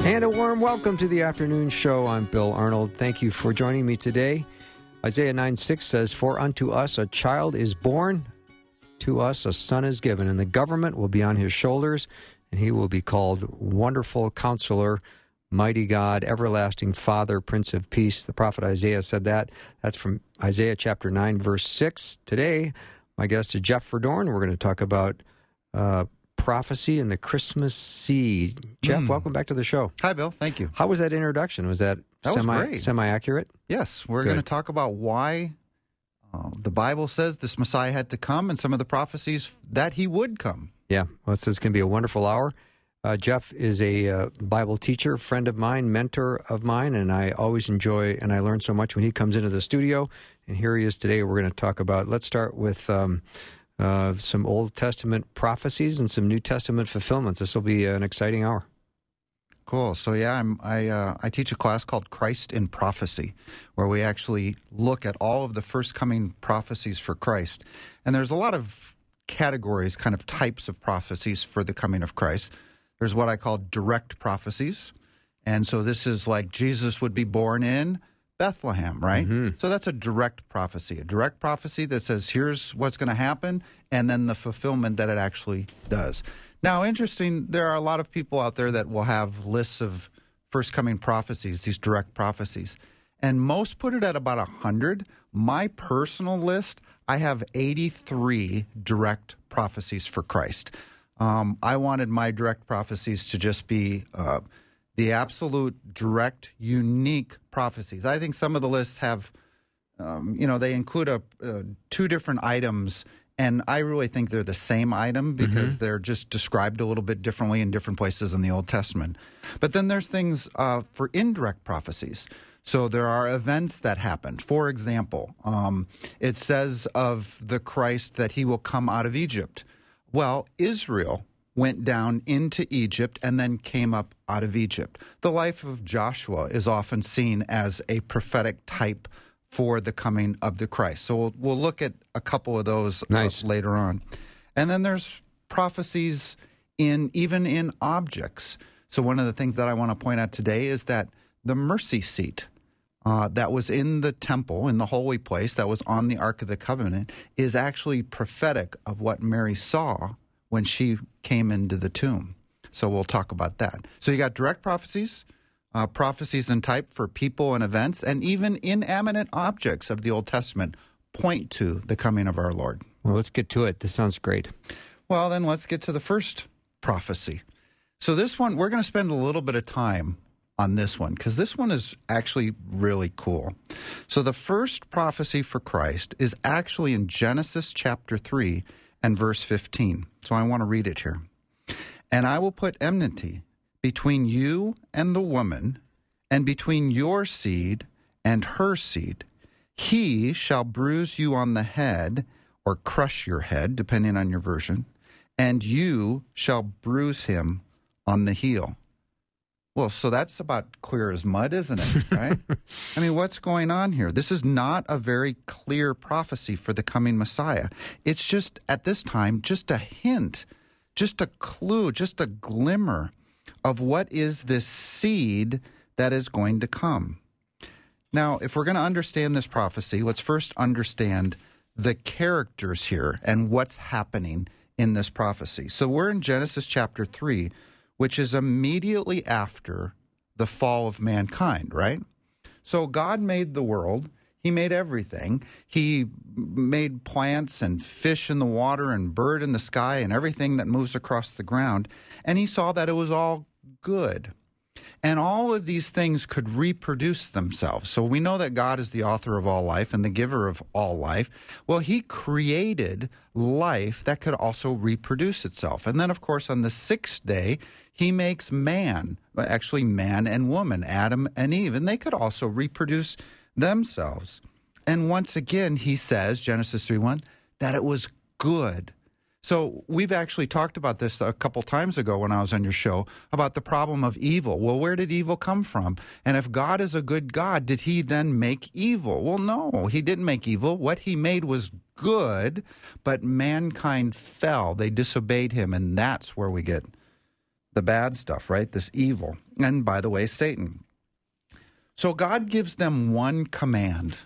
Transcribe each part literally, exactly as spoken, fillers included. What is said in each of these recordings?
And a warm welcome to the afternoon show. I'm Bill Arnold. Thank you for joining me today. Isaiah nine six says, "For unto us a child is born, to us a son is given, and the government will be on his shoulders, and he will be called Wonderful Counselor, Mighty God, Everlasting Father, Prince of Peace." The prophet Isaiah said that. That's from Isaiah chapter nine, verse six. Today, my guest is Jeff Verdoorn. We're going to talk about uh prophecy and the Christmas seed. Jeff, mm. welcome back to the show. Hi, Bill. Thank you. How was that introduction? Was that, that semi, was semi-accurate? Yes. We're going to talk about why uh, the Bible says this Messiah had to come and some of the prophecies that he would come. Yeah. Well, it's, it's going to be a wonderful hour. Uh, Jeff is a uh, Bible teacher, friend of mine, mentor of mine, and I always enjoy and I learn so much when he comes into the studio. And here he is today. We're going to talk about, let's start with... Um, Uh, some Old Testament prophecies and some New Testament fulfillments. This will be an exciting hour. Cool. So yeah, I'm, I uh, I teach a class called Christ in Prophecy, where we actually look at all of the first coming prophecies for Christ. And there's a lot of categories, kind of types of prophecies for the coming of Christ. There's what I call direct prophecies. And so this is like Jesus would be born in Bethlehem, right? Mm-hmm. So that's a direct prophecy, a direct prophecy that says here's what's going to happen and then the fulfillment that it actually does. Now, interesting, there are a lot of people out there that will have lists of first coming prophecies, these direct prophecies, and most put it at about one hundred. My personal list, I have eighty-three direct prophecies for Christ. Um, I wanted my direct prophecies to just be... Uh, The absolute, direct, unique prophecies. I think some of the lists have, um, you know, they include a, uh, two different items, and I really think they're the same item because mm-hmm. they're just described a little bit differently in different places in the Old Testament. But then there's things uh, for indirect prophecies. So there are events that happened. For example, um, it says of the Christ that he will come out of Egypt. Well, Israel went down into Egypt, and then came up out of Egypt. The life of Joshua is often seen as a prophetic type for the coming of the Christ. So we'll, we'll look at a couple of those nice. later on. And then there's prophecies in even in objects. So one of the things that I want to point out today is that the mercy seat uh, that was in the temple, in the holy place, that was on the Ark of the Covenant, is actually prophetic of what Mary saw when she came into the tomb. So we'll talk about that. So you got direct prophecies, uh, prophecies in type for people and events, and even inanimate objects of the Old Testament point to the coming of our Lord. Well, let's get to it. This sounds great. Well, then let's get to the first prophecy. So this one, we're going to spend a little bit of time on this one, because this one is actually really cool. So the first prophecy for Christ is actually in Genesis chapter three, and verse fifteen. So I want to read it here. "And I will put enmity between you and the woman, and between your seed and her seed. He shall bruise you on the head, or crush your head, depending on your version, and you shall bruise him on the heel." Well, so that's about clear as mud, isn't it, right? I mean, what's going on here? This is not a very clear prophecy for the coming Messiah. It's just, at this time, just a hint, just a clue, just a glimmer of what is this seed that is going to come. Now, if we're going to understand this prophecy, let's first understand the characters here and what's happening in this prophecy. So we're in Genesis chapter three, which is immediately after the fall of mankind, right? So God made the world. He made everything. He made plants and fish in the water and bird in the sky and everything that moves across the ground. And he saw that it was all good. And all of these things could reproduce themselves. So we know that God is the author of all life and the giver of all life. Well, he created life that could also reproduce itself. And then, of course, on the sixth day, he makes man, actually man and woman, Adam and Eve, and they could also reproduce themselves. And once again, he says, Genesis three one, that it was good. So we've actually talked about this a couple times ago when I was on your show about the problem of evil. Well, where did evil come from? And if God is a good God, did he then make evil? Well, no, he didn't make evil. What he made was good, but mankind fell. They disobeyed him, and that's where we get the bad stuff, right? This evil. And by the way, Satan. So God gives them one command,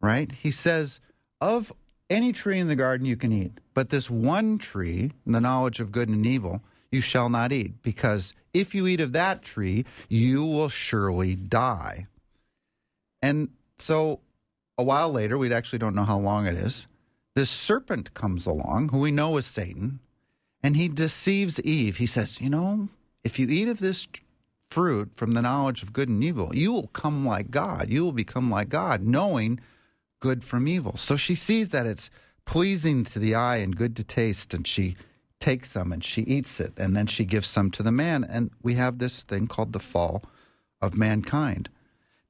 right? He says, of any tree in the garden you can eat, but this one tree, the knowledge of good and evil, you shall not eat, because if you eat of that tree, you will surely die. And so a while later, we actually don't know how long it is, this serpent comes along, who we know is Satan, and he deceives Eve. He says, you know, if you eat of this fruit from the knowledge of good and evil, you will come like God. You will become like God, knowing good from evil. So she sees that it's pleasing to the eye and good to taste, and she takes some and she eats it, and then she gives some to the man, and we have this thing called the fall of mankind.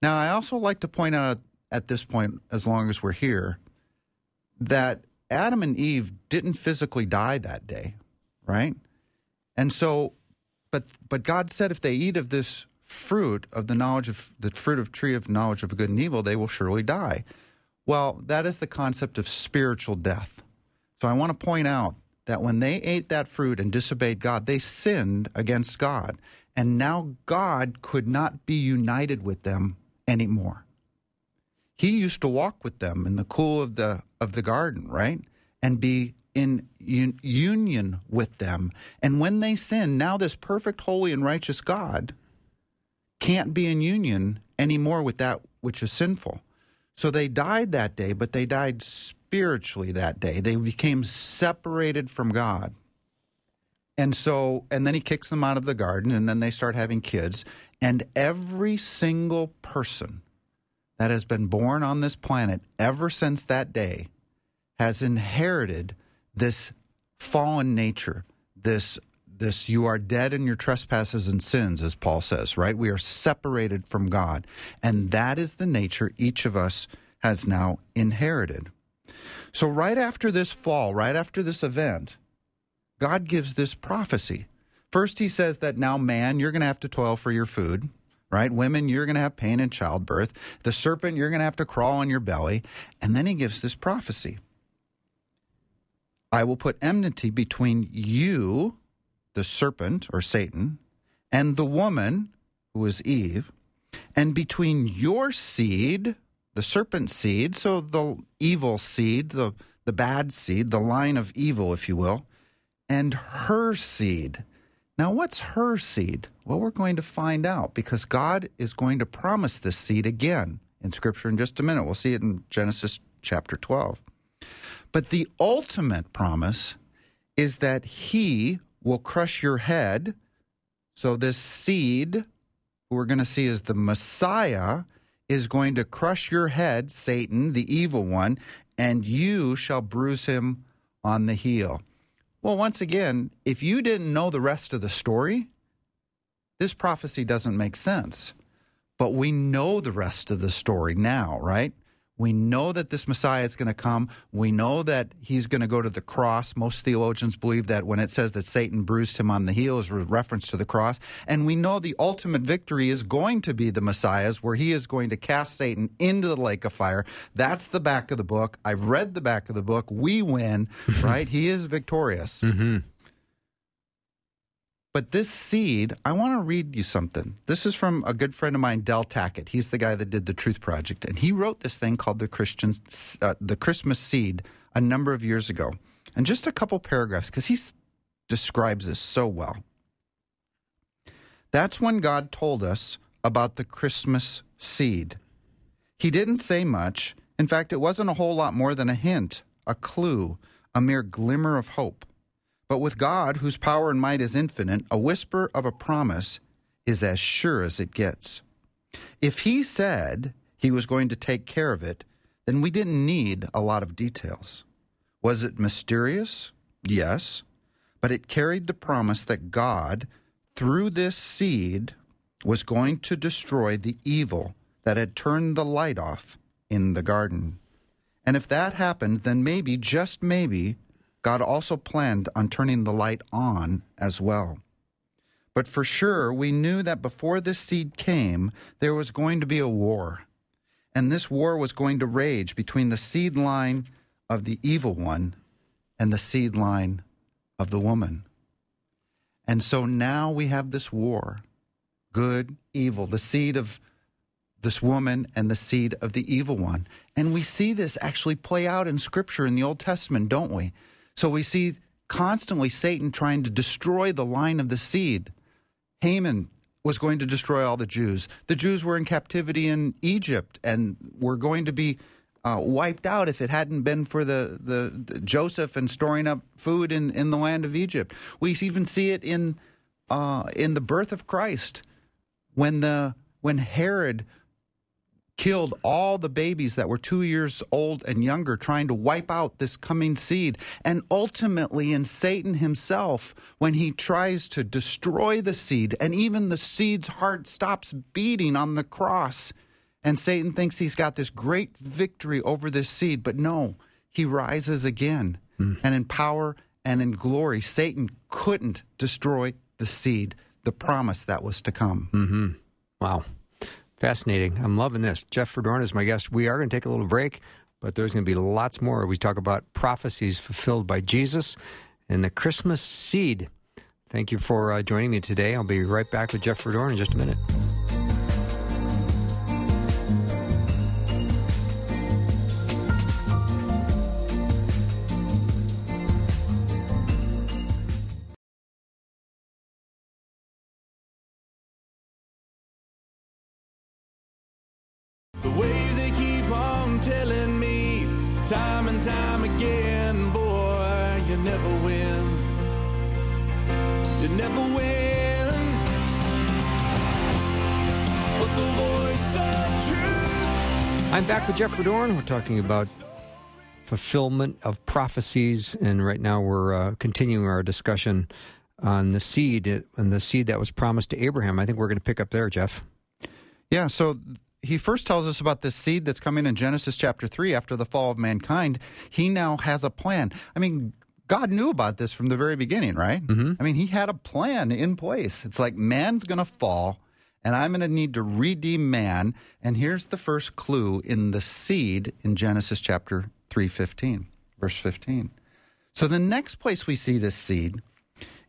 Now, I also like to point out at this point, as long as we're here, that Adam and Eve didn't physically die that day, right? And so, but but God said if they eat of this fruit of the knowledge of the fruit of tree of knowledge of good and evil, they will surely die. Well, that is the concept of spiritual death. So I want to point out that when they ate that fruit and disobeyed God, they sinned against God. And now God could not be united with them anymore. He used to walk with them in the cool of the of the garden, right? And be in un- union with them. And when they sin, now this perfect, holy, and righteous God can't be in union anymore with that which is sinful. So they died that day, but they died spiritually that day. They became separated from God. And so, and then he kicks them out of the garden, and then they start having kids. And every single person that has been born on this planet ever since that day has inherited this fallen nature, this This, you are dead in your trespasses and sins, as Paul says, right? We are separated from God. And that is the nature each of us has now inherited. So right after this fall, right after this event, God gives this prophecy. First, he says that now, man, you're going to have to toil for your food, right? Women, you're going to have pain in childbirth. The serpent, you're going to have to crawl on your belly. And then he gives this prophecy. I will put enmity between you, the serpent, or Satan, and the woman, who is Eve, and between your seed, the serpent's seed, so the evil seed, the, the bad seed, the line of evil, if you will, and her seed. Now, what's her seed? Well, we're going to find out, because God is going to promise this seed again in Scripture in just a minute. We'll see it in Genesis chapter twelve. But the ultimate promise is that he will crush your head. So this seed, who we're going to see as the Messiah, is going to crush your head, Satan, the evil one, and you shall bruise him on the heel. Well, once again, if you didn't know the rest of the story, this prophecy doesn't make sense. But we know the rest of the story now, right? We know that this Messiah is going to come. We know that he's going to go to the cross. Most theologians believe that when it says that Satan bruised him on the heel, is a reference to the cross. And we know the ultimate victory is going to be the Messiah's, where he is going to cast Satan into the lake of fire. That's the back of the book. I've read the back of the book. We win, right? He is victorious. Mm-hmm. But this seed, I want to read you something. This is from a good friend of mine, Del Tackett. He's the guy that did the Truth Project, and he wrote this thing called the Christian, uh, the Christmas Seed a number of years ago. And just a couple paragraphs, because he describes this so well. That's when God told us about the Christmas seed. He didn't say much. In fact, it wasn't a whole lot more than a hint, a clue, a mere glimmer of hope. But with God, whose power and might is infinite, a whisper of a promise is as sure as it gets. If he said he was going to take care of it, then we didn't need a lot of details. Was it mysterious? Yes, but it carried the promise that God, through this seed, was going to destroy the evil that had turned the light off in the garden. And if that happened, then maybe, just maybe, God also planned on turning the light on as well. But for sure, we knew that before this seed came, there was going to be a war. And this war was going to rage between the seed line of the evil one and the seed line of the woman. And so now we have this war, good, evil, the seed of this woman and the seed of the evil one. And we see this actually play out in Scripture in the Old Testament, don't we? So we see constantly Satan trying to destroy the line of the seed. Haman was going to destroy all the Jews. The Jews were in captivity in Egypt and were going to be uh, wiped out if it hadn't been for the, the, the Joseph and storing up food in, in the land of Egypt. We even see it in uh, in the birth of Christ when the when Herod killed all the babies that were two years old and younger, trying to wipe out this coming seed. And ultimately in Satan himself, when he tries to destroy the seed, and even the seed's heart stops beating on the cross, and Satan thinks he's got this great victory over this seed. But no, he rises again. Mm. And in power and in glory, Satan couldn't destroy the seed, the promise that was to come. Mm-hmm. Wow. Fascinating. I'm loving this. Jeff Verdoorn is my guest. We are going to take a little break, but there's going to be lots more. We talk about prophecies fulfilled by Jesus and the Christmas seed. Thank you for uh, joining me today. I'll be right back with Jeff Verdoorn in just a minute. I'm back with Jeff Verdoorn. We're talking about fulfillment of prophecies, and right now we're uh, continuing our discussion on the seed and the seed that was promised to Abraham. I think we're going to pick up there, Jeff. Yeah, so he first tells us about this seed that's coming in Genesis chapter three after the fall of mankind. He now has a plan. I mean, God knew about this from the very beginning, right? Mm-hmm. I mean, he had a plan in place. It's like man's going to fall, and I'm going to need to redeem man. And here's the first clue in the seed in Genesis chapter three fifteen, verse fifteen. So the next place we see this seed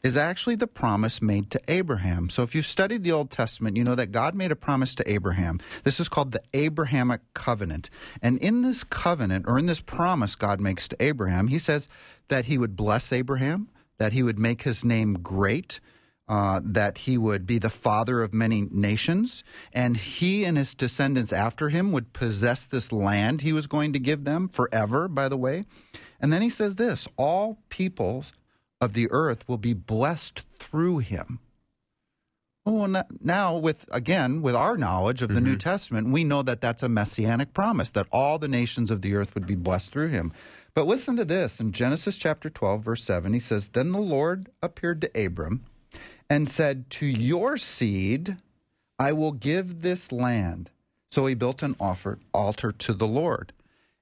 is actually the promise made to Abraham. So if you've studied the Old Testament, you know that God made a promise to Abraham. This is called the Abrahamic covenant. And in this covenant, or in this promise God makes to Abraham, he says that he would bless Abraham, that he would make his name great, Uh, that he would be the father of many nations, and he and his descendants after him would possess this land he was going to give them forever, by the way. And then he says this, all peoples of the earth will be blessed through him. Well, now, with again, with our knowledge of the mm-hmm. New Testament, we know that that's a messianic promise, that all the nations of the earth would be blessed through him. But listen to this. In Genesis chapter twelve, verse seven, he says, "Then the Lord appeared to Abram, and said, 'To your seed I will give this land.' So he built an offer, altar to the Lord."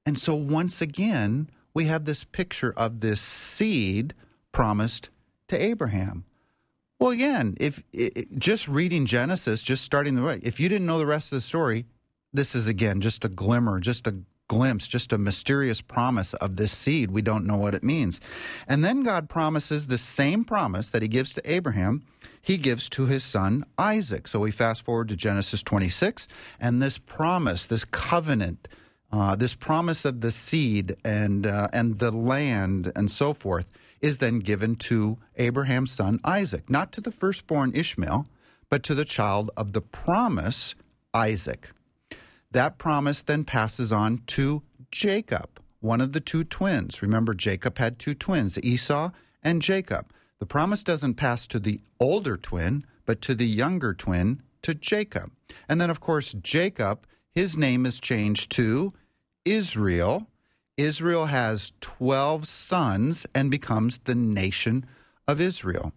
And so once again, we have this picture of this seed promised to Abraham. Well, again, if it, just reading Genesis, just starting the right, if you didn't know the rest of the story, this is, again, just a glimmer, just a glimpse, just a mysterious promise of this seed. We don't know what it means. And then God promises the same promise that he gives to Abraham, he gives to his son Isaac. So we fast forward to Genesis twenty-six, and this promise, this covenant, uh, this promise of the seed and, uh, and the land and so forth is then given to Abraham's son Isaac, not to the firstborn Ishmael, but to the child of the promise, Isaac. That promise then passes on to Jacob, one of the two twins. Remember, Jacob had two twins, Esau and Jacob. The promise doesn't pass to the older twin, but to the younger twin, to Jacob. And then, of course, Jacob, his name is changed to Israel. Israel has twelve sons and becomes the nation of Israel.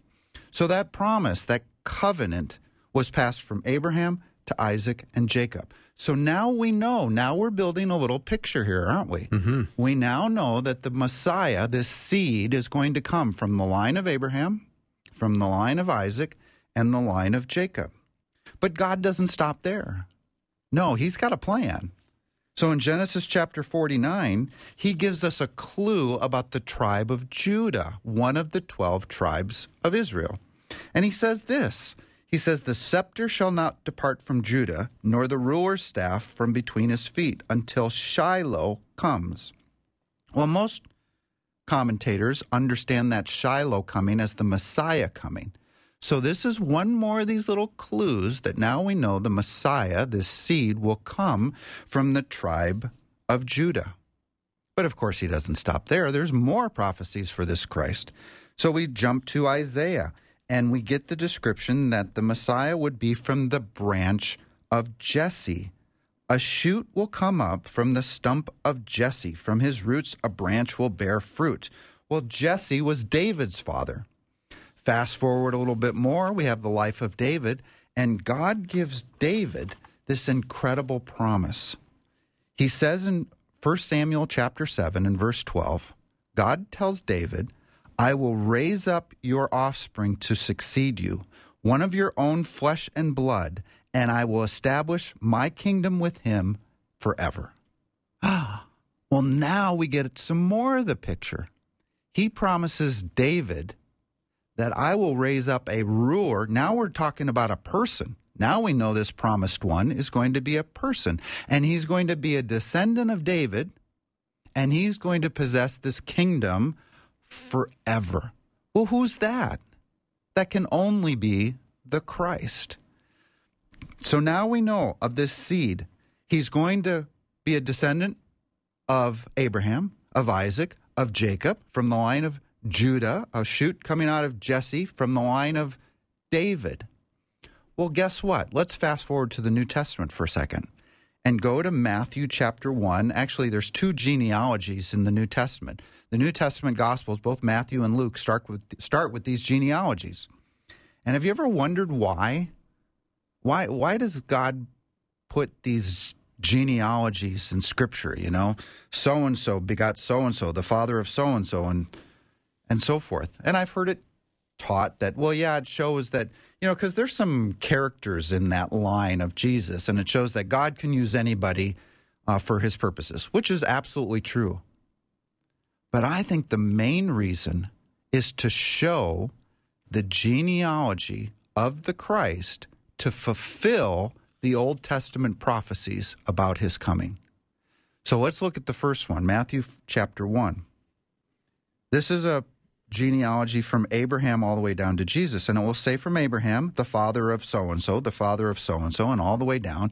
So that promise, that covenant, was passed from Abraham to Isaac and Jacob. So now we know, now we're building a little picture here, aren't we? Mm-hmm. We now know that the Messiah, this seed, is going to come from the line of Abraham, from the line of Isaac, and the line of Jacob. But God doesn't stop there. No, he's got a plan. So in Genesis chapter forty-nine, he gives us a clue about the tribe of Judah, one of the twelve tribes of Israel. And he says this. He says, "The scepter shall not depart from Judah, nor the ruler's staff from between his feet, until Shiloh comes." Well, most commentators understand that Shiloh coming as the Messiah coming. So this is one more of these little clues that now we know the Messiah, this seed, will come from the tribe of Judah. But of course, he doesn't stop there. There's more prophecies for this Christ. So we jump to Isaiah, and we get the description that the Messiah would be from the branch of Jesse. "A shoot will come up from the stump of Jesse. From his roots a branch will bear fruit." Well, Jesse was David's father. Fast forward a little bit more, we have the life of David, and God gives David this incredible promise. He says in First Samuel chapter seven and verse twelve, God tells David, "I will raise up your offspring to succeed you, one of your own flesh and blood, and I will establish my kingdom with him forever." Ah, well, now we get some more of the picture. He promises David that I will raise up a ruler. Now we're talking about a person. Now we know this promised one is going to be a person, and he's going to be a descendant of David, and he's going to possess this kingdom forever. Well, who's that? That can only be the Christ. So now we know of this seed. He's going to be a descendant of Abraham, of Isaac, of Jacob, from the line of Judah, a shoot coming out of Jesse, from the line of David. Well, guess what? Let's fast forward to the New Testament for a second and go to Matthew chapter one. Actually, there's two genealogies in the New Testament. The New Testament Gospels, both Matthew and Luke, start with start with these genealogies. And have you ever wondered why? Why why does God put these genealogies in Scripture, you know? So-and-so begot so-and-so, the father of so-and-so, and and so forth. And I've heard it taught that, well, yeah, it shows that, you know, because there's some characters in that line of Jesus, and it shows that God can use anybody uh, for his purposes, which is absolutely true. But I think the main reason is to show the genealogy of the Christ to fulfill the Old Testament prophecies about his coming. So let's look at the first one, Matthew chapter one. This is a genealogy from Abraham all the way down to Jesus. And it will say from Abraham, the father of so-and-so, the father of so-and-so, and all the way down.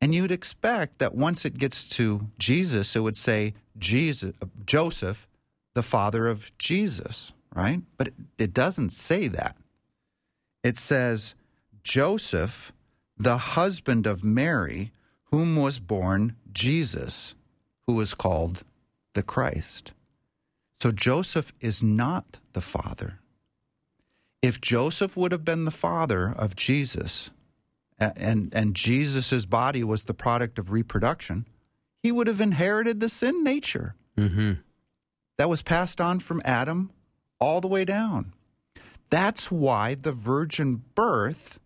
And you'd expect that once it gets to Jesus, it would say Jesus, Joseph, the father of Jesus, right? But it doesn't say that. It says, Joseph, the husband of Mary, whom was born Jesus, who was called the Christ. So Joseph is not the father. If Joseph would have been the father of Jesus, and, and Jesus' body was the product of reproduction, he would have inherited the sin nature mm-hmm. that was passed on from Adam all the way down. That's why the virgin birth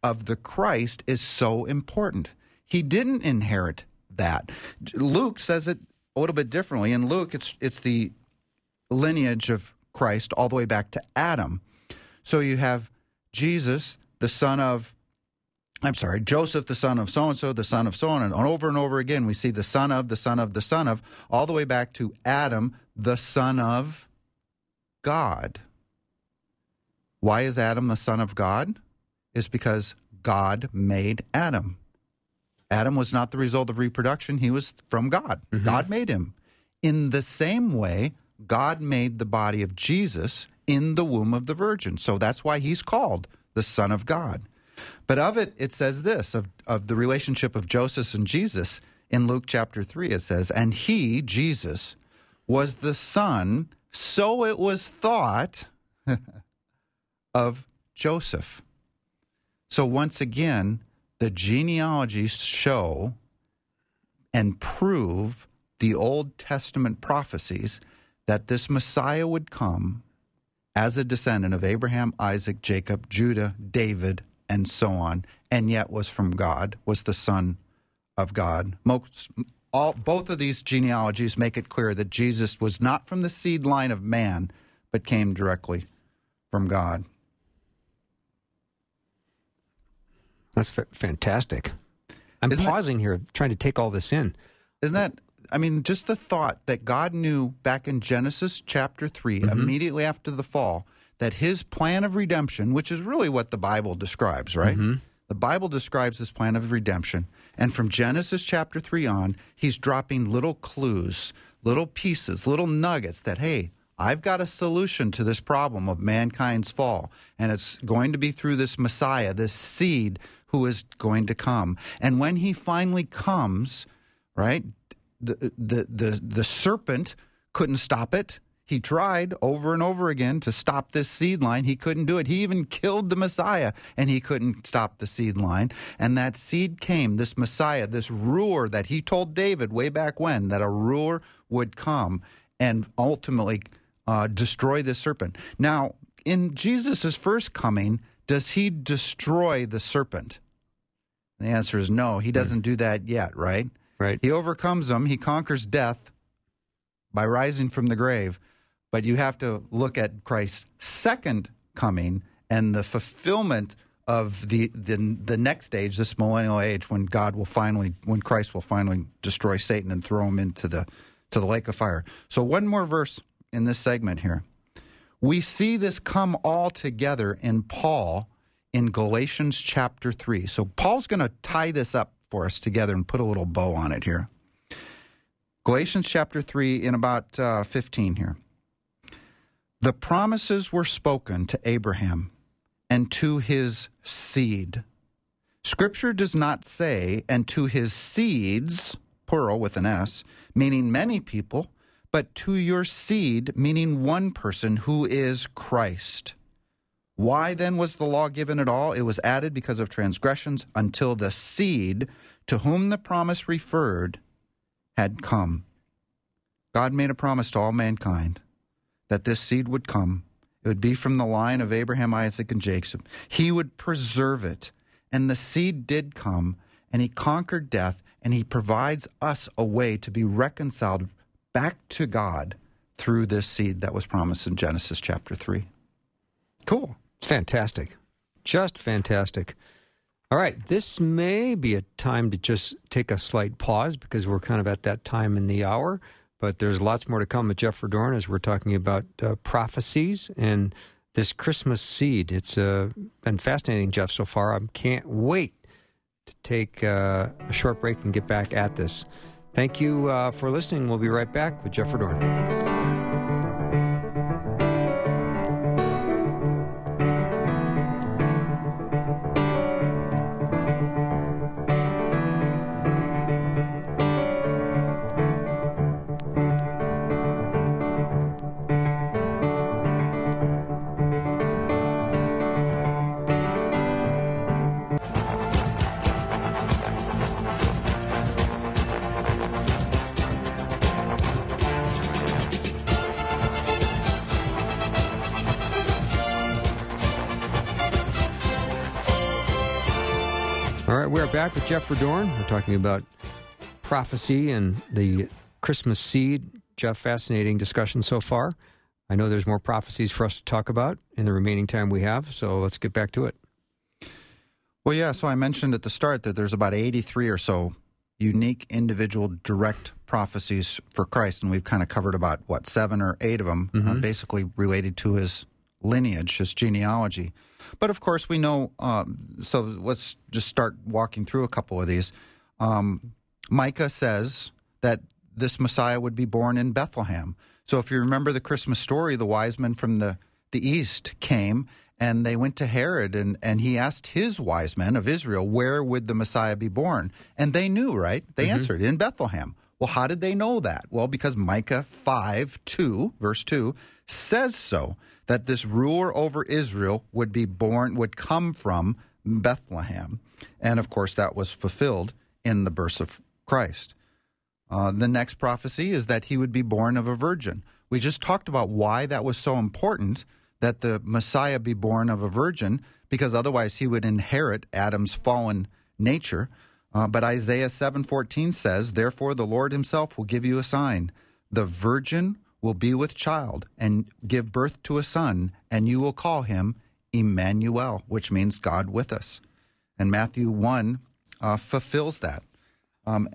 of the Christ is so important. He didn't inherit that. Luke says it a little bit differently. In Luke, it's it's the lineage of Christ all the way back to Adam. So you have Jesus, the son of, I'm sorry, Joseph, the son of so-and-so, the son of so-and-so, and over and over again we see the son of, the son of, the son of, all the way back to Adam, the son of God. Why is Adam the son of God? It's because God made Adam. Adam was not the result of reproduction. He was from God. Mm-hmm. God made him. In the same way, God made the body of Jesus in the womb of the Virgin. So that's why he's called the the Son of God. But of it, it says this, of, of the relationship of Joseph and Jesus, in Luke chapter three, it says, and he, Jesus, was the son, so it was thought, of Joseph. So once again, the genealogies show and prove the Old Testament prophecies that this Messiah would come as a descendant of Abraham, Isaac, Jacob, Judah, David, and so on, and yet was from God, was the Son of God. Most, all, both of these genealogies make it clear that Jesus was not from the seed line of man, but came directly from God. That's f- fantastic. I'm Isn't pausing that, here, trying to take all this in. Isn't that, I mean, just the thought that God knew back in Genesis chapter three, mm-hmm. immediately after the fall, that his plan of redemption, which is really what the Bible describes, right? Mm-hmm. The Bible describes this plan of redemption. And from Genesis chapter three on, he's dropping little clues, little pieces, little nuggets that, hey, I've got a solution to this problem of mankind's fall. And it's going to be through this Messiah, this seed who is going to come. And when he finally comes, right, the the the, the serpent couldn't stop it. He tried over and over again to stop this seed line. He couldn't do it. He even killed the Messiah, and he couldn't stop the seed line. And that seed came, this Messiah, this ruler that he told David way back when, that a ruler would come and ultimately uh, destroy the serpent. Now, in Jesus' first coming, does he destroy the serpent? And the answer is no. He doesn't do that yet, right? Right. He overcomes him. He conquers death by rising from the grave. But you have to look at Christ's second coming and the fulfillment of the, the the next age, this millennial age, when God will finally, when Christ will finally destroy Satan and throw him into the to the lake of fire. So one more verse in this segment here. We see this come all together in Paul in Galatians chapter three. So Paul's going to tie this up for us together and put a little bow on it here. Galatians chapter three in about uh, fifteen here. The promises were spoken to Abraham and to his seed. Scripture does not say, and to his seeds, plural with an S, meaning many people, but to your seed, meaning one person, who is Christ. Why then was the law given at all? It was added because of transgressions until the seed to whom the promise referred had come. God made a promise to all mankind that this seed would come. It would be from the line of Abraham, Isaac, and Jacob. He would preserve it. And the seed did come, and he conquered death, and he provides us a way to be reconciled back to God through this seed that was promised in Genesis chapter three. Cool. Fantastic. Just fantastic. All right, this may be a time to just take a slight pause because we're kind of at that time in the hour. But there's lots more to come with Jeff Verdoorn as we're talking about uh, prophecies and this Christmas seed. It's uh, been fascinating, Jeff, so far. I can't wait to take uh, a short break and get back at this. Thank you uh, for listening. We'll be right back with Jeff Verdoorn. Back with Jeff Verdoorn. We're talking about prophecy and the Christmas seed. Jeff, fascinating discussion so far. I know there's more prophecies for us to talk about in the remaining time we have, so let's get back to it. Well, yeah, so I mentioned at the start that there's about eighty-three or so unique individual direct prophecies for Christ, and we've kind of covered about, what, seven or eight of them, mm-hmm. uh, basically related to his lineage, his genealogy. But, of course, we know, um, so let's just start walking through a couple of these. Um, Micah says that this Messiah would be born in Bethlehem. So if you remember the Christmas story, the wise men from the, the east came And they went to Herod, and, and he asked his wise men of Israel, where would the Messiah be born? And they knew, right? They mm-hmm. answered, in Bethlehem. Well, how did they know that? Well, because Micah five two, verse two, says so, that this ruler over Israel would be born, would come from Bethlehem. And, of course, that was fulfilled in the birth of Christ. Uh, the next prophecy is that he would be born of a virgin. We just talked about why that was so important, that the Messiah be born of a virgin, because otherwise he would inherit Adam's fallen nature. Uh, but Isaiah seven fourteen says, therefore the Lord himself will give you a sign. The virgin will be with child and give birth to a son, and you will call him Emmanuel, which means God with us. And Matthew one uh, fulfills that. Um,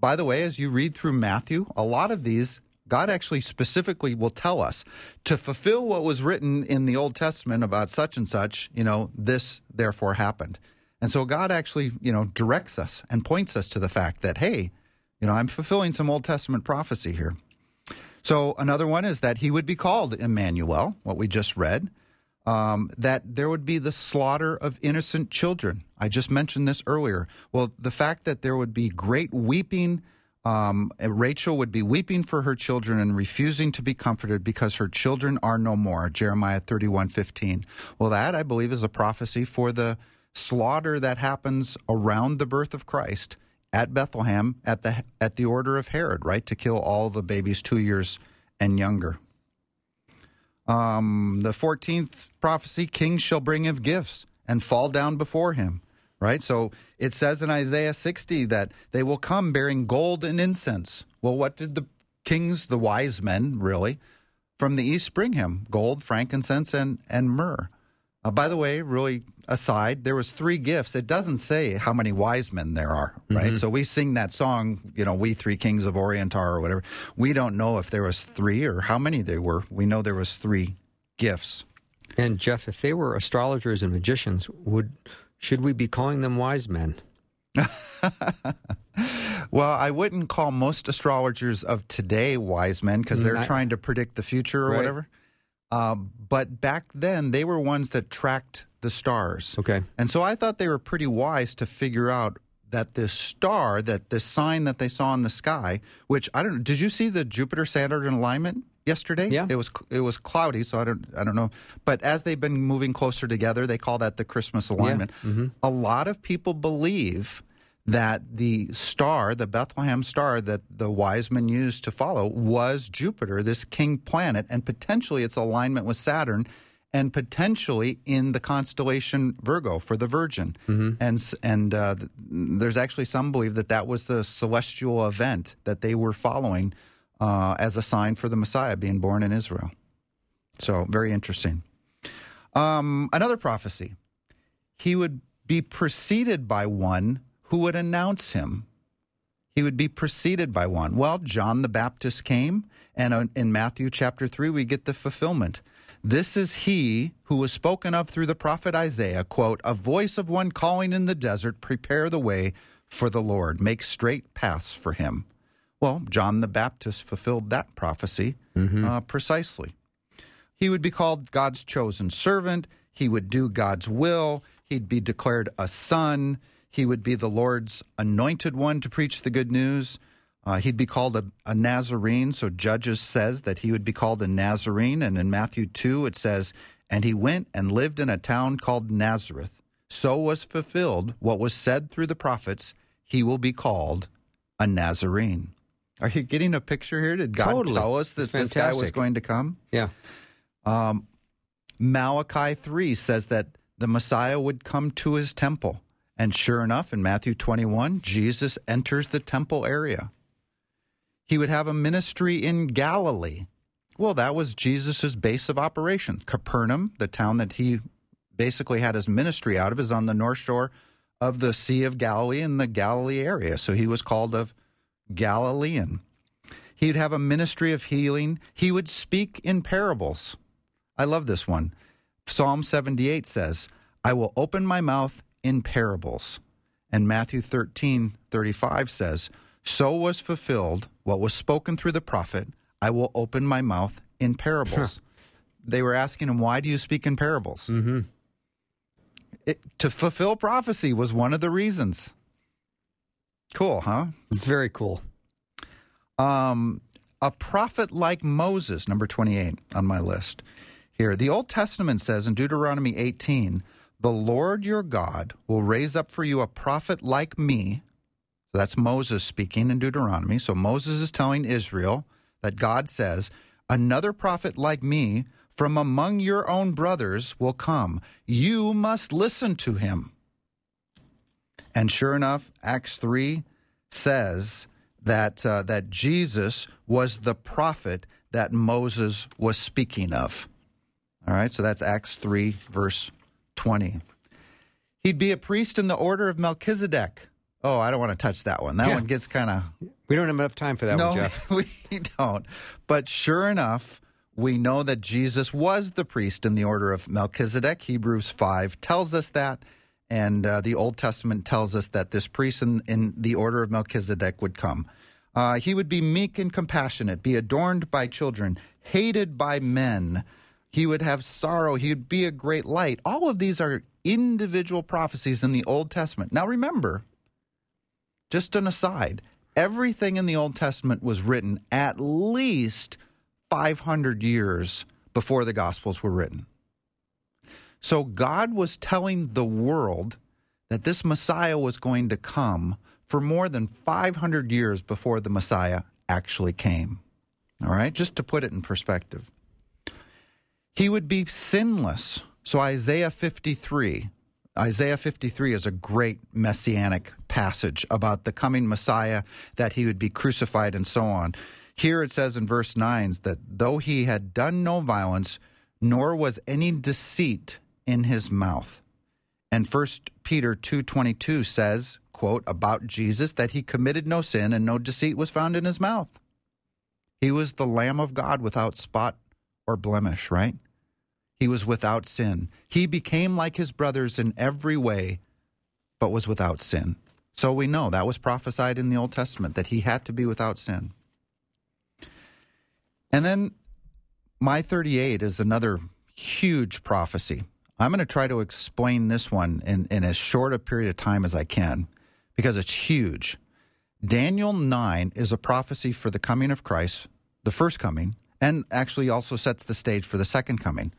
by the way, as you read through Matthew, a lot of these God actually specifically will tell us to fulfill what was written in the Old Testament about such and such, you know, this therefore happened. And so God actually, you know, directs us and points us to the fact that, hey, you know, I'm fulfilling some Old Testament prophecy here. So another one is that he would be called Emmanuel, what we just read, um, that there would be the slaughter of innocent children. I just mentioned this earlier. Well, the fact that there would be great weeping, Um, Rachel would be weeping for her children and refusing to be comforted because her children are no more, Jeremiah thirty-one fifteen. Well, that, I believe, is a prophecy for the slaughter that happens around the birth of Christ at Bethlehem at the at the order of Herod, right, to kill all the babies two years and younger. Um, the fourteenth prophecy, kings shall bring him gifts and fall down before him. Right? So it says in Isaiah sixty that they will come bearing gold and incense. Well, what did the kings, the wise men, really, from the east bring him? Gold, frankincense, and, and myrrh. Uh, by the way, really aside, there was three gifts. It doesn't say how many wise men there are, right? Mm-hmm. So we sing that song, you know, we three kings of Orient are or whatever. We don't know if there was three or how many there were. We know there was three gifts. And Jeff, if they were astrologers and magicians, would... should we be calling them wise men? Well, I wouldn't call most astrologers of today wise men because they're I, trying to predict the future or right. whatever. Uh, but back then, they were ones that tracked the stars. Okay. And so I thought they were pretty wise to figure out that this star, that this sign that they saw in the sky, which I don't know, did you see the Jupiter-Saturn alignment yesterday? Yeah. It was it was cloudy, so I don't I don't know. But as they've been moving closer together, they call that the Christmas alignment. Yeah. Mm-hmm. A lot of people believe that the star, the Bethlehem star that the wise men used to follow was Jupiter, this king planet, and potentially its alignment with Saturn, and potentially in the constellation Virgo for the Virgin. Mm-hmm. And and uh, there's actually some believe that that was the celestial event that they were following Uh, as a sign for the Messiah being born in Israel. So, very interesting. Um, another prophecy. He would be preceded by one who would announce him. He would be preceded by one. Well, John the Baptist came, and in Matthew chapter three, we get the fulfillment. This is he who was spoken of through the prophet Isaiah, quote, a voice of one calling in the desert, prepare the way for the Lord, make straight paths for him. Well, John the Baptist fulfilled that prophecy mm-hmm. uh, precisely. He would be called God's chosen servant. He would do God's will. He'd be declared a son. He would be the Lord's anointed one to preach the good news. Uh, he'd be called a, a Nazarene. So Judges says that he would be called a Nazarene. And in Matthew two, it says, and he went and lived in a town called Nazareth. So was fulfilled what was said through the prophets. He will be called a Nazarene. Are you getting a picture here? Did God totally. tell us that this guy was going to come? Yeah. Um, Malachi three says that the Messiah would come to his temple. And sure enough, in Matthew twenty-one, Jesus enters the temple area. He would have a ministry in Galilee. Well, that was Jesus' base of operations. Capernaum, the town that he basically had his ministry out of, is on the north shore of the Sea of Galilee in the Galilee area. So he was called of Galilean. He'd have a ministry of healing. He would speak in parables. I love this one. Psalm seventy-eight says, I will open my mouth in parables. And Matthew thirteen thirty-five says, so was fulfilled what was spoken through the prophet, I will open my mouth in parables. Huh. they were asking him, why do you speak in parables? Mm-hmm. It, to fulfill prophecy was one of the reasons. Cool, huh? It's very cool. Um, a prophet like Moses, number twenty-eight on my list here. The Old Testament says in Deuteronomy eighteen, the Lord your God will raise up for you a prophet like me. So that's Moses speaking in Deuteronomy. So Moses is telling Israel that God says, another prophet like me from among your own brothers will come. You must listen to him. And sure enough, Acts three says that uh, that Jesus was the prophet that Moses was speaking of. All right, so that's Acts three, verse twenty. He'd be a priest in the order of Melchizedek. Oh, I don't want to touch that one. That yeah. one gets kind of... We don't have enough time for that no, one, Jeff. We don't. But sure enough, we know that Jesus was the priest in the order of Melchizedek. Hebrews five tells us that. And uh, the Old Testament tells us that this priest in, in the order of Melchizedek would come. Uh, he would be meek and compassionate, be adorned by children, hated by men. He would have sorrow. He would be a great light. All of these are individual prophecies in the Old Testament. Now remember, just an aside, everything in the Old Testament was written at least five hundred years before the Gospels were written. So God was telling the world that this Messiah was going to come for more than five hundred years before the Messiah actually came. All right? Just to put it in perspective. He would be sinless. So Isaiah fifty-three. Isaiah fifty-three is a great messianic passage about the coming Messiah, that he would be crucified and so on. Here it says in verse nine that though he had done no violence, nor was any deceit in his mouth. And First Peter two twenty-two says, quote, about Jesus, that he committed no sin and no deceit was found in his mouth. He was the Lamb of God without spot or blemish, right? He was without sin. He became like his brothers in every way, but was without sin. So we know that was prophesied in the Old Testament, that he had to be without sin. And then My thirty-eight is another huge prophecy. I'm going to try to explain this one in, in as short a period of time as I can, because it's huge. Daniel nine is a prophecy for the coming of Christ, the first coming, and actually also sets the stage for the second coming.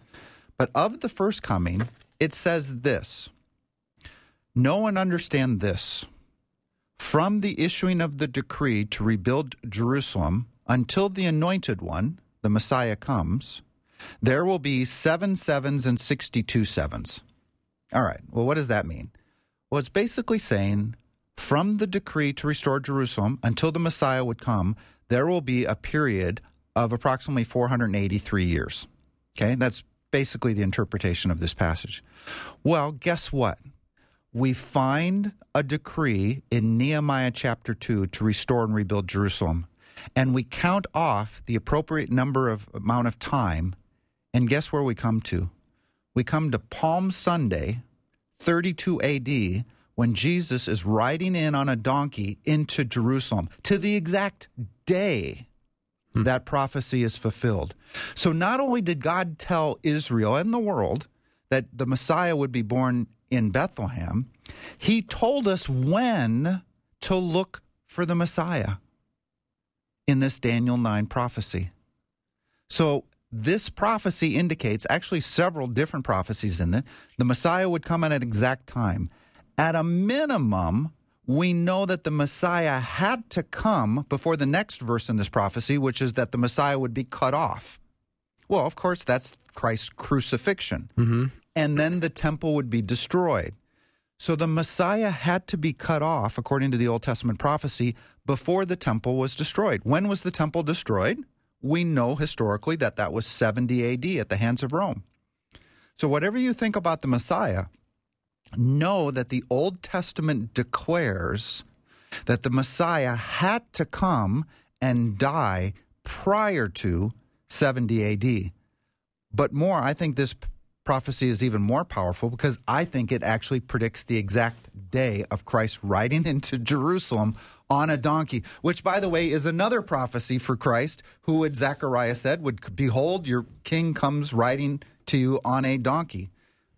But of the first coming, it says this, know and understand this, from the issuing of the decree to rebuild Jerusalem until the anointed one, the Messiah, comes, there will be seven sevens and sixty-two sevens. All right, well, what does that mean? Well, it's basically saying from the decree to restore Jerusalem until the Messiah would come, there will be a period of approximately four hundred eighty-three years. Okay, that's basically the interpretation of this passage. Well, guess what? We find a decree in Nehemiah chapter two to restore and rebuild Jerusalem. And we count off the appropriate number of amount of time, and guess where we come to? We come to Palm Sunday, thirty-two A D, when Jesus is riding in on a donkey into Jerusalem, to the exact day hmm. that prophecy is fulfilled. So not only did God tell Israel and the world that the Messiah would be born in Bethlehem, he told us when to look for the Messiah in this Daniel nine prophecy. So this prophecy indicates, actually several different prophecies in it, the Messiah would come at an exact time. At a minimum, we know that the Messiah had to come before the next verse in this prophecy, which is that the Messiah would be cut off. Well, of course, that's Christ's crucifixion. Mm-hmm. And then the temple would be destroyed. So the Messiah had to be cut off, according to the Old Testament prophecy, before the temple was destroyed. When was the temple destroyed? We know historically that that was seventy A D at the hands of Rome. So whatever you think about the Messiah, know that the Old Testament declares that the Messiah had to come and die prior to seventy A D. But more, I think this prophecy is even more powerful because I think it actually predicts the exact day of Christ riding into Jerusalem on a donkey, which, by the way, is another prophecy for Christ, who, as Zechariah said, would, behold, your king comes riding to you on a donkey,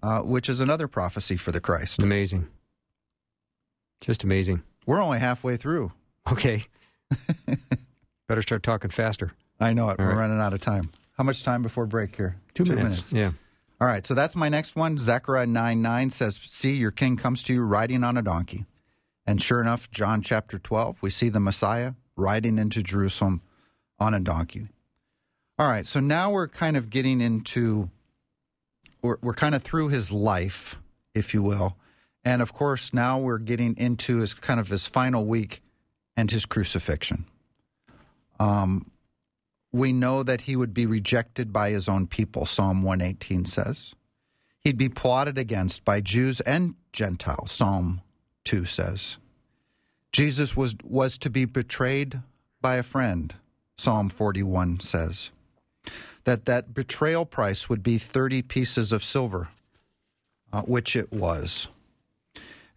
uh, which is another prophecy for the Christ. Amazing. Just amazing. We're only halfway through. Okay. Better start talking faster. I know it. All We're right. running out of time. How much time before break here? Two, Two minutes. minutes. Yeah. All right. So that's my next one. Zechariah nine nine says, see, your king comes to you riding on a donkey. And sure enough, John chapter twelve, we see the Messiah riding into Jerusalem on a donkey. All right. So now we're kind of getting into, we're, we're kind of through his life, if you will. And of course, now we're getting into his kind of his final week and his crucifixion. Um, we know that he would be rejected by his own people, Psalm one eighteen says. He'd be plotted against by Jews and Gentiles, Psalm two says. Jesus was, was to be betrayed by a friend, Psalm forty-one says. That that betrayal price would be thirty pieces of silver, uh, which it was.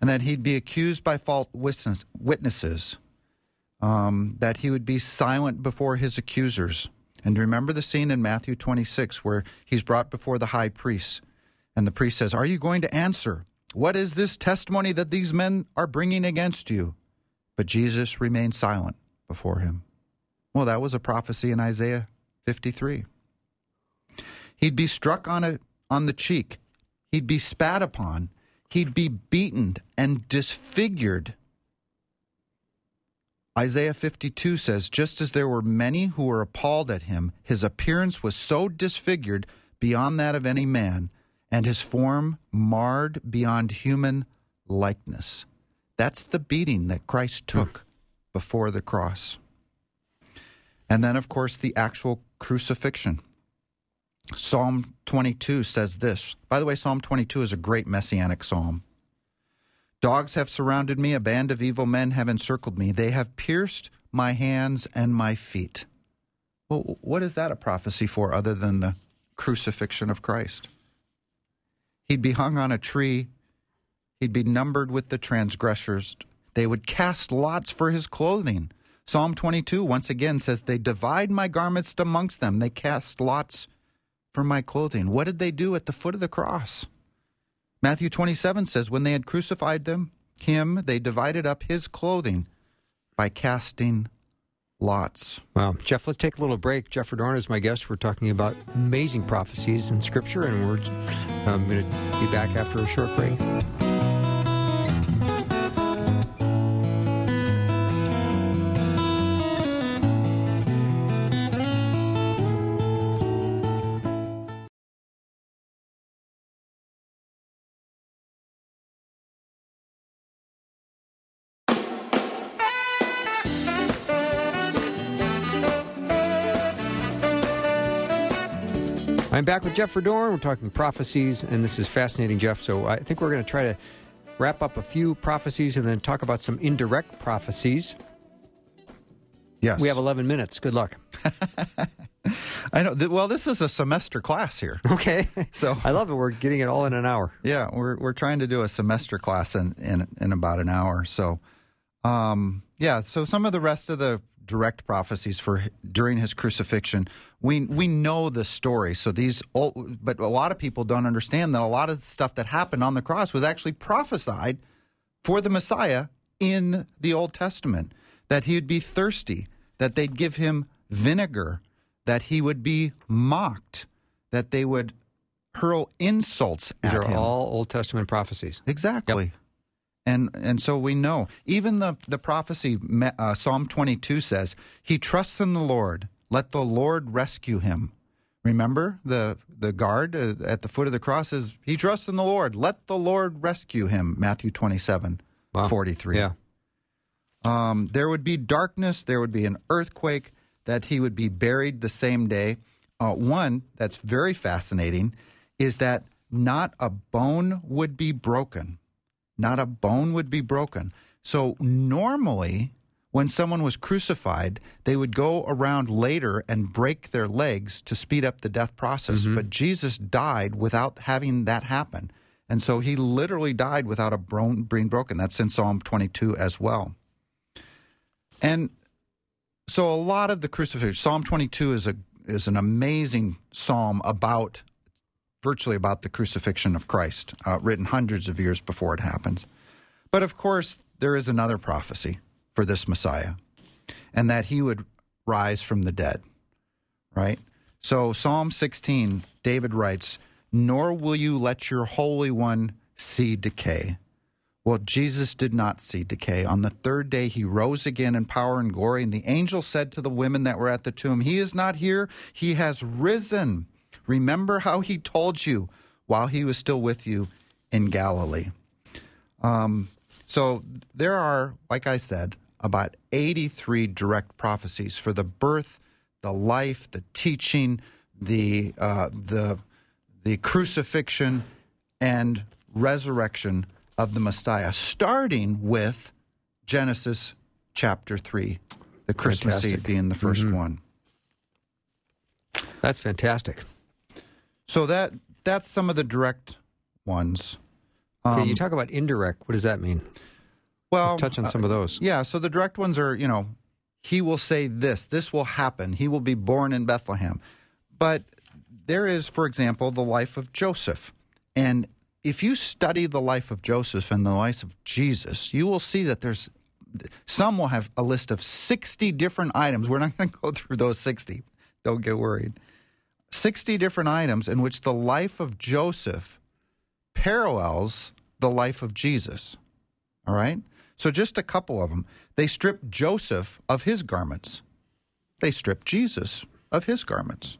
And that he'd be accused by false witnesses, um, that he would be silent before his accusers. And remember the scene in Matthew twenty-six where he's brought before the high priest, and the priest says, are you going to answer? What is this testimony that these men are bringing against you? But Jesus remained silent before him. Well, that was a prophecy in Isaiah fifty-three. He'd be struck on a, on the cheek. He'd be spat upon. He'd be beaten and disfigured. Isaiah fifty-two says, just as there were many who were appalled at him, his appearance was so disfigured beyond that of any man, and his form marred beyond human likeness. That's the beating that Christ took before the cross. And then, of course, the actual crucifixion. Psalm twenty-two says this. By the way, Psalm twenty-two is a great messianic psalm. Dogs have surrounded me, a band of evil men have encircled me. They have pierced my hands and my feet. Well, what is that a prophecy for other than the crucifixion of Christ? He'd be hung on a tree. He'd be numbered with the transgressors. They would cast lots for his clothing. Psalm twenty-two, once again, says, they divide my garments amongst them. They cast lots for my clothing. What did they do at the foot of the cross? Matthew twenty-seven says, when they had crucified them, him, they divided up his clothing by casting lots. Wow. Jeff, let's take a little break. Jeff Verdoorn is my guest. We're talking about amazing prophecies in Scripture, and we're um, going to be back after a short break. I'm back with Jeff Verdoorn. We're talking prophecies, and this is fascinating, Jeff. So I think we're going to try to wrap up a few prophecies and then talk about some indirect prophecies. Yes. We have eleven minutes. Good luck. I know. Well, this is a semester class here. Okay. So I love it. We're getting it all in an hour. Yeah, we're we're trying to do a semester class in, in, in about an hour. So, um, yeah, so some of the rest of the direct prophecies for during his crucifixion. We we know the story. So these old, but a lot of people don't understand that a lot of the stuff that happened on the cross was actually prophesied for the Messiah in the Old Testament, that he would be thirsty, that they'd give him vinegar, that he would be mocked, that they would hurl insults at him. These are all Old Testament prophecies. Exactly. Yep. And and so we know, even the, the prophecy, uh, Psalm twenty-two says, he trusts in the Lord, let the Lord rescue him. Remember, the, the guard at the foot of the cross is, he trusts in the Lord, let the Lord rescue him, Matthew twenty-seven, wow. forty-three. Yeah. Um, there would be darkness, there would be an earthquake, that he would be buried the same day. Uh, one that's very fascinating is that not a bone would be broken. Not a bone would be broken. So normally, when someone was crucified, they would go around later and break their legs to speed up the death process. Mm-hmm. But Jesus died without having that happen. And so he literally died without a bone broken. That's in Psalm twenty-two as well. And so a lot of the crucifixion, Psalm twenty-two is a is an amazing psalm about, virtually about the crucifixion of Christ, uh, written hundreds of years before it happens. But of course, there is another prophecy for this Messiah, and that he would rise from the dead, right? So Psalm sixteen, David writes, "Nor will you let your Holy One see decay." Well, Jesus did not see decay. On the third day, he rose again in power and glory. And the angel said to the women that were at the tomb, "He is not here. He has risen. Remember how he told you while he was still with you in Galilee." Um, so there are, like I said, about eighty-three direct prophecies for the birth, the life, the teaching, the uh, the the crucifixion and resurrection of the Messiah, starting with Genesis chapter three, the Christmas fantastic. Eve being the first mm-hmm. one. That's fantastic. So that that's some of the direct ones. Um, okay, you talk about indirect. What does that mean? Well, let's touch on some uh, of those. Yeah, so the direct ones are, you know, he will say this, this will happen, he will be born in Bethlehem. But there is, for example, the life of Joseph. And if you study the life of Joseph and the life of Jesus, you will see that there's, some will have a list of sixty different items. We're not going to go through those sixty. Don't get worried. sixty different items in which the life of Joseph parallels the life of Jesus. All right? So just a couple of them. They stripped Joseph of his garments. They stripped Jesus of his garments.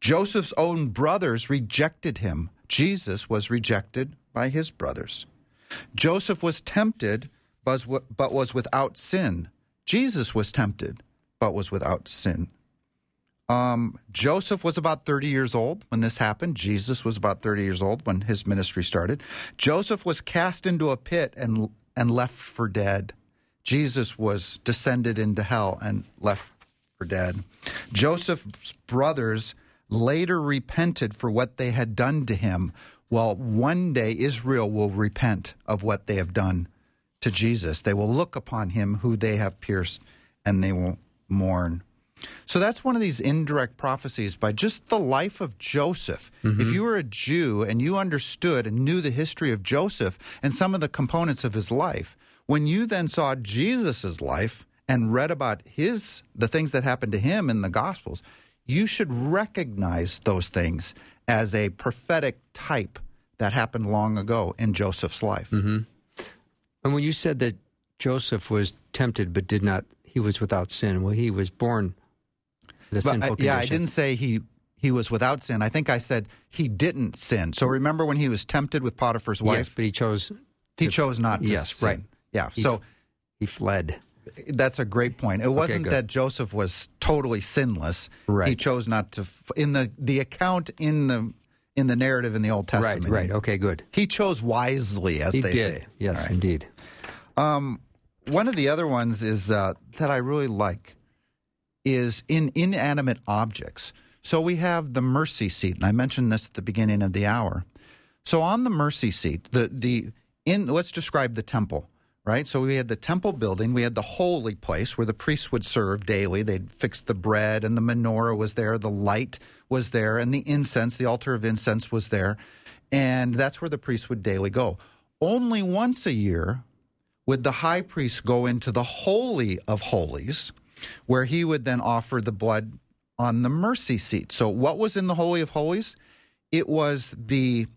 Joseph's own brothers rejected him. Jesus was rejected by his brothers. Joseph was tempted, but was without sin. Jesus was tempted, but was without sin. Um, Joseph was about thirty years old when this happened. Jesus was about thirty years old when his ministry started. Joseph was cast into a pit and and left for dead. Jesus was descended into hell and left for dead. Joseph's brothers later repented for what they had done to him. Well, one day Israel will repent of what they have done to Jesus. They will look upon him who they have pierced, and they will mourn. So that's one of these indirect prophecies by just the life of Joseph. Mm-hmm. If you were a Jew and you understood and knew the history of Joseph and some of the components of his life, when you then saw Jesus's life and read about his the things that happened to him in the Gospels, you should recognize those things as a prophetic type that happened long ago in Joseph's life. Mm-hmm. And when you said that Joseph was tempted but did not, he was without sin. Well, he was born the but, sinful condition. Yeah, I didn't say he he was without sin. I think I said he didn't sin. So remember when he was tempted with Potiphar's wife? Yes, but he chose. He to, chose not to yes, sin. Right. Yeah, he, so. He fled. That's a great point. It wasn't okay, that Joseph was totally sinless. Right. He chose not to. In the, the account in the in the narrative in the Old Testament. Right, right. Okay, good. He chose wisely, as he they did. say. Yes, right. Indeed. Um, one of the other ones is uh, that I really like is in inanimate objects. So we have the mercy seat, and I mentioned this at the beginning of the hour. So on the mercy seat, the the in let's describe the temple. Right? So we had the temple building, we had the holy place where the priests would serve daily. They'd fix the bread, and the menorah was there, the light was there, and the incense, the altar of incense was there. And that's where the priests would daily go. Only once a year would the high priest go into the Holy of Holies, where he would then offer the blood on the mercy seat. So what was in the Holy of Holies? It was the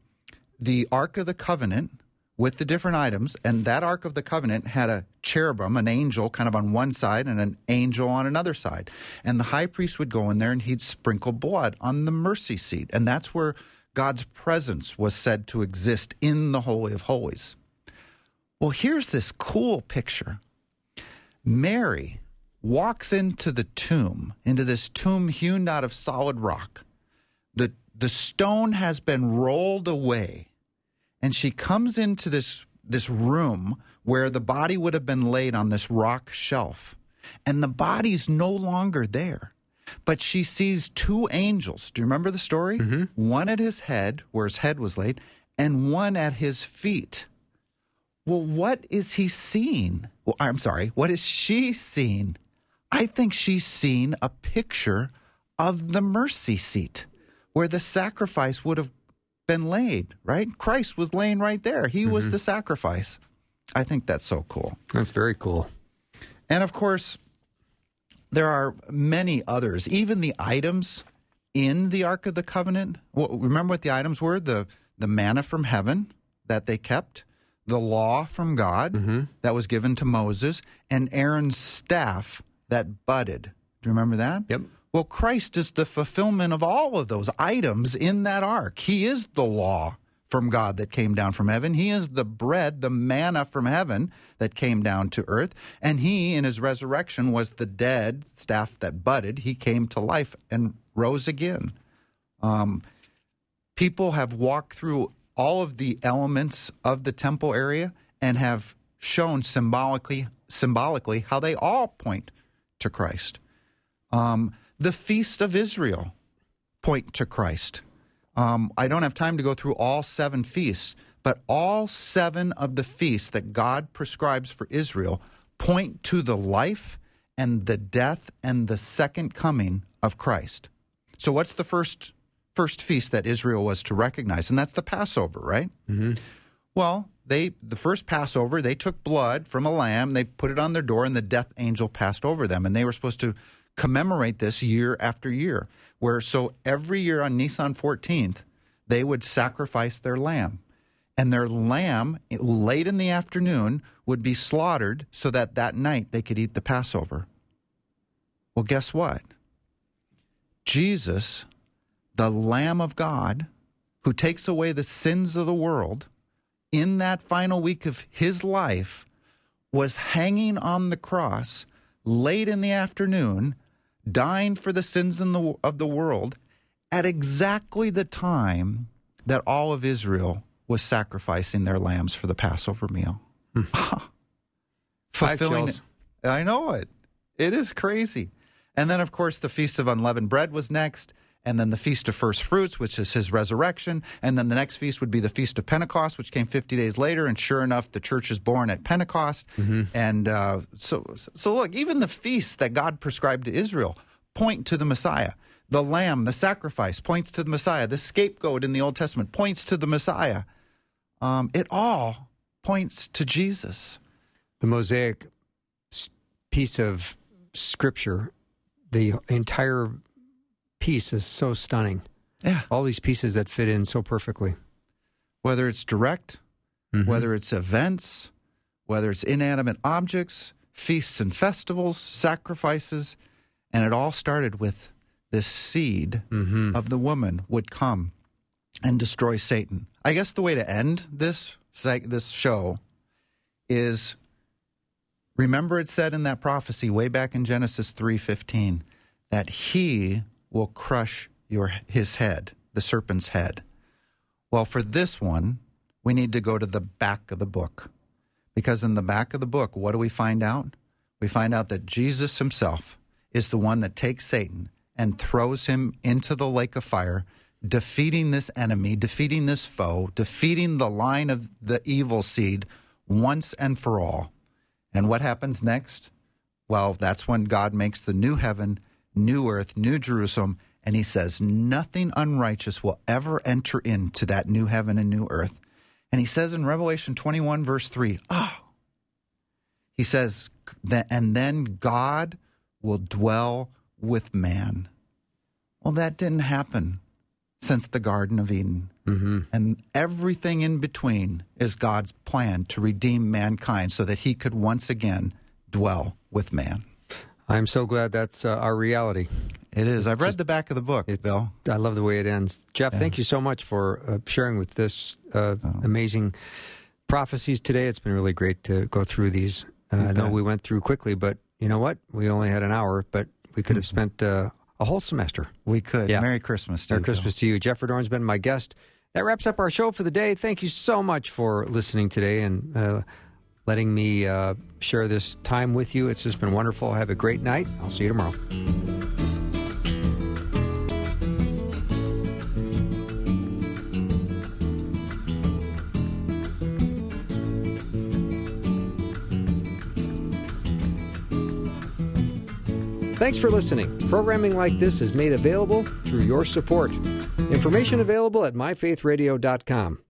the Ark of the Covenant, with the different items, and that Ark of the Covenant had a cherubim, an angel, kind of on one side and an angel on another side. And the high priest would go in there and he'd sprinkle blood on the mercy seat. And that's where God's presence was said to exist in the Holy of Holies. Well, here's this cool picture. Mary walks into the tomb, into this tomb hewn out of solid rock. The, the stone has been rolled away. And she comes into this this room where the body would have been laid on this rock shelf. And the body's no longer there. But she sees two angels. Do you remember the story? Mm-hmm. One at his head, where his head was laid, and one at his feet. Well, what is he seeing? Well, I'm sorry, what is she seeing? I think she's seen a picture of the mercy seat where the sacrifice would have been laid, right? Christ was laying right there. He mm-hmm. was the sacrifice. I think that's so cool. That's very cool. And of course, there are many others, even the items in the Ark of the Covenant. Remember what the items were? The the manna from heaven that they kept, the law from God mm-hmm. that was given to Moses, and Aaron's staff that budded. Do you remember that? Yep. Well, Christ is the fulfillment of all of those items in that ark. He is the law from God that came down from heaven. He is the bread, the manna from heaven that came down to earth. And he, in his resurrection, was the dead staff that budded. He came to life and rose again. Um, people have walked through all of the elements of the temple area and have shown symbolically symbolically how they all point to Christ. Um, the Feast of Israel point to Christ. Um, I don't have time to go through all seven feasts, but all seven of the feasts that God prescribes for Israel point to the life and the death and the second coming of Christ. So what's the first first feast that Israel was to recognize? And that's the Passover, right? Mm-hmm. Well, they the first Passover, they took blood from a lamb, they put it on their door, and the death angel passed over them, and they were supposed to commemorate this year after year, where so every year on Nisan fourteenth, they would sacrifice their lamb. And their lamb, late in the afternoon, would be slaughtered so that that night they could eat the Passover. Well, guess what? Jesus, the Lamb of God, who takes away the sins of the world, in that final week of his life, was hanging on the cross late in the afternoon, dying for the sins in the, of the world at exactly the time that all of Israel was sacrificing their lambs for the Passover meal. Mm. Fulfilling it. I know it. It is crazy. And then, of course, the Feast of Unleavened Bread was next, and then the Feast of First Fruits, which is his resurrection, and then the next feast would be the Feast of Pentecost, which came fifty days later, and sure enough, the church is born at Pentecost. Mm-hmm. And uh, so, so look, even the feasts that God prescribed to Israel point to the Messiah. The lamb, the sacrifice, points to the Messiah. The scapegoat in the Old Testament points to the Messiah. Um, it all points to Jesus. The Mosaic piece of Scripture, the entire piece is so stunning. Yeah. All these pieces that fit in so perfectly. Whether it's direct, mm-hmm. whether it's events, whether it's inanimate objects, feasts and festivals, sacrifices, and it all started with this seed mm-hmm. of the woman would come and destroy Satan. I guess the way to end this this show is, remember it said in that prophecy way back in Genesis three fifteen that he will crush your his head, the serpent's head. Well, for this one, we need to go to the back of the book, because in the back of the book, what do we find out? We find out that Jesus himself is the one that takes Satan and throws him into the lake of fire, defeating this enemy, defeating this foe, defeating the line of the evil seed once and for all. And what happens next? Well, that's when God makes the new heaven, new earth, new Jerusalem, and he says nothing unrighteous will ever enter into that new heaven and new earth. And he says in Revelation twenty-one, verse three, oh, he says, and then God will dwell with man. Well, that didn't happen since the Garden of Eden. Mm-hmm. And everything in between is God's plan to redeem mankind so that he could once again dwell with man. I'm so glad that's uh, our reality. It is. It's I've read just, the back of the book, Bill. I love the way it ends. Jeff, yeah. Thank you so much for uh, sharing with this uh, oh. amazing prophecies today. It's been really great to go through these. Uh, I know we went through quickly, but you know what? We only had an hour, but we could have mm-hmm. spent uh, a whole semester. We could. Yeah. Merry Christmas to Merry you, Christmas Bill. To you. Jeff Verdoorn's been my guest. That wraps up our show for the day. Thank you so much for listening today, and uh, letting me uh, share this time with you. It's just been wonderful. Have a great night. I'll see you tomorrow. Thanks for listening. Programming like this is made available through your support. Information available at my faith radio dot com.